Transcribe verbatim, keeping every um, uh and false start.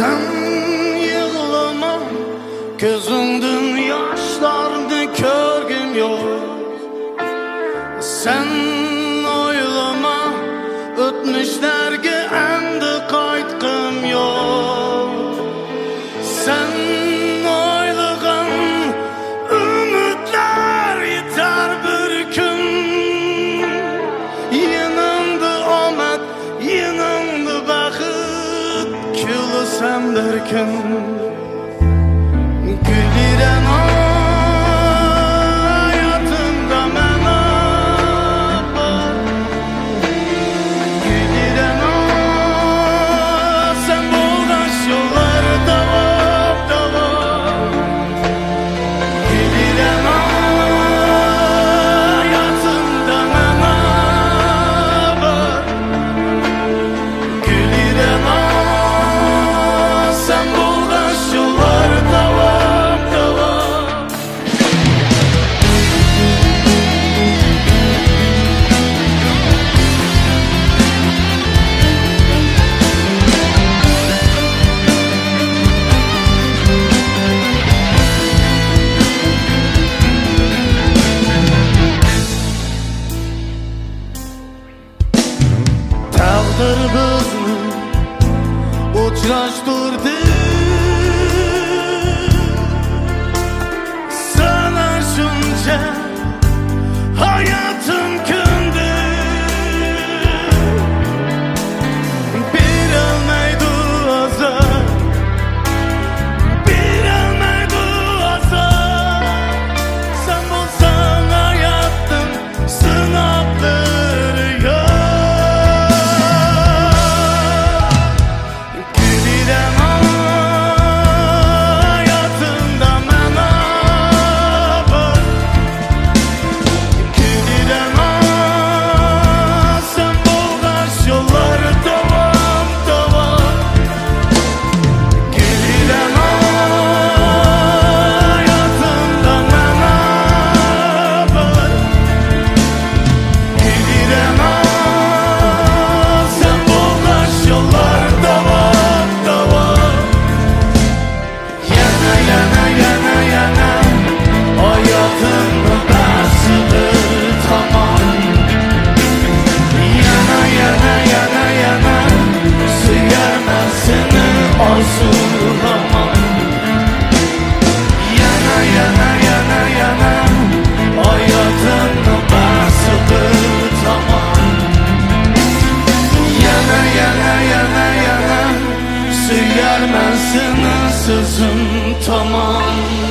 Sen yığlama, gözündün yaşlarını kör gün yok. Sen oylama, ötmüşlerge endi kaytkım yok. Sen oylıgan, ümitler yeter bir gün. Yenindi omet, yenindi baxıt, külüsəm bir gün. Gülirəm o uçlaştırdı. Sana şunca hayatım gündü. Bir almaydı azar, bir almaydı azar. Sen bulsan hayatım sınavlı. Sözüm tamam.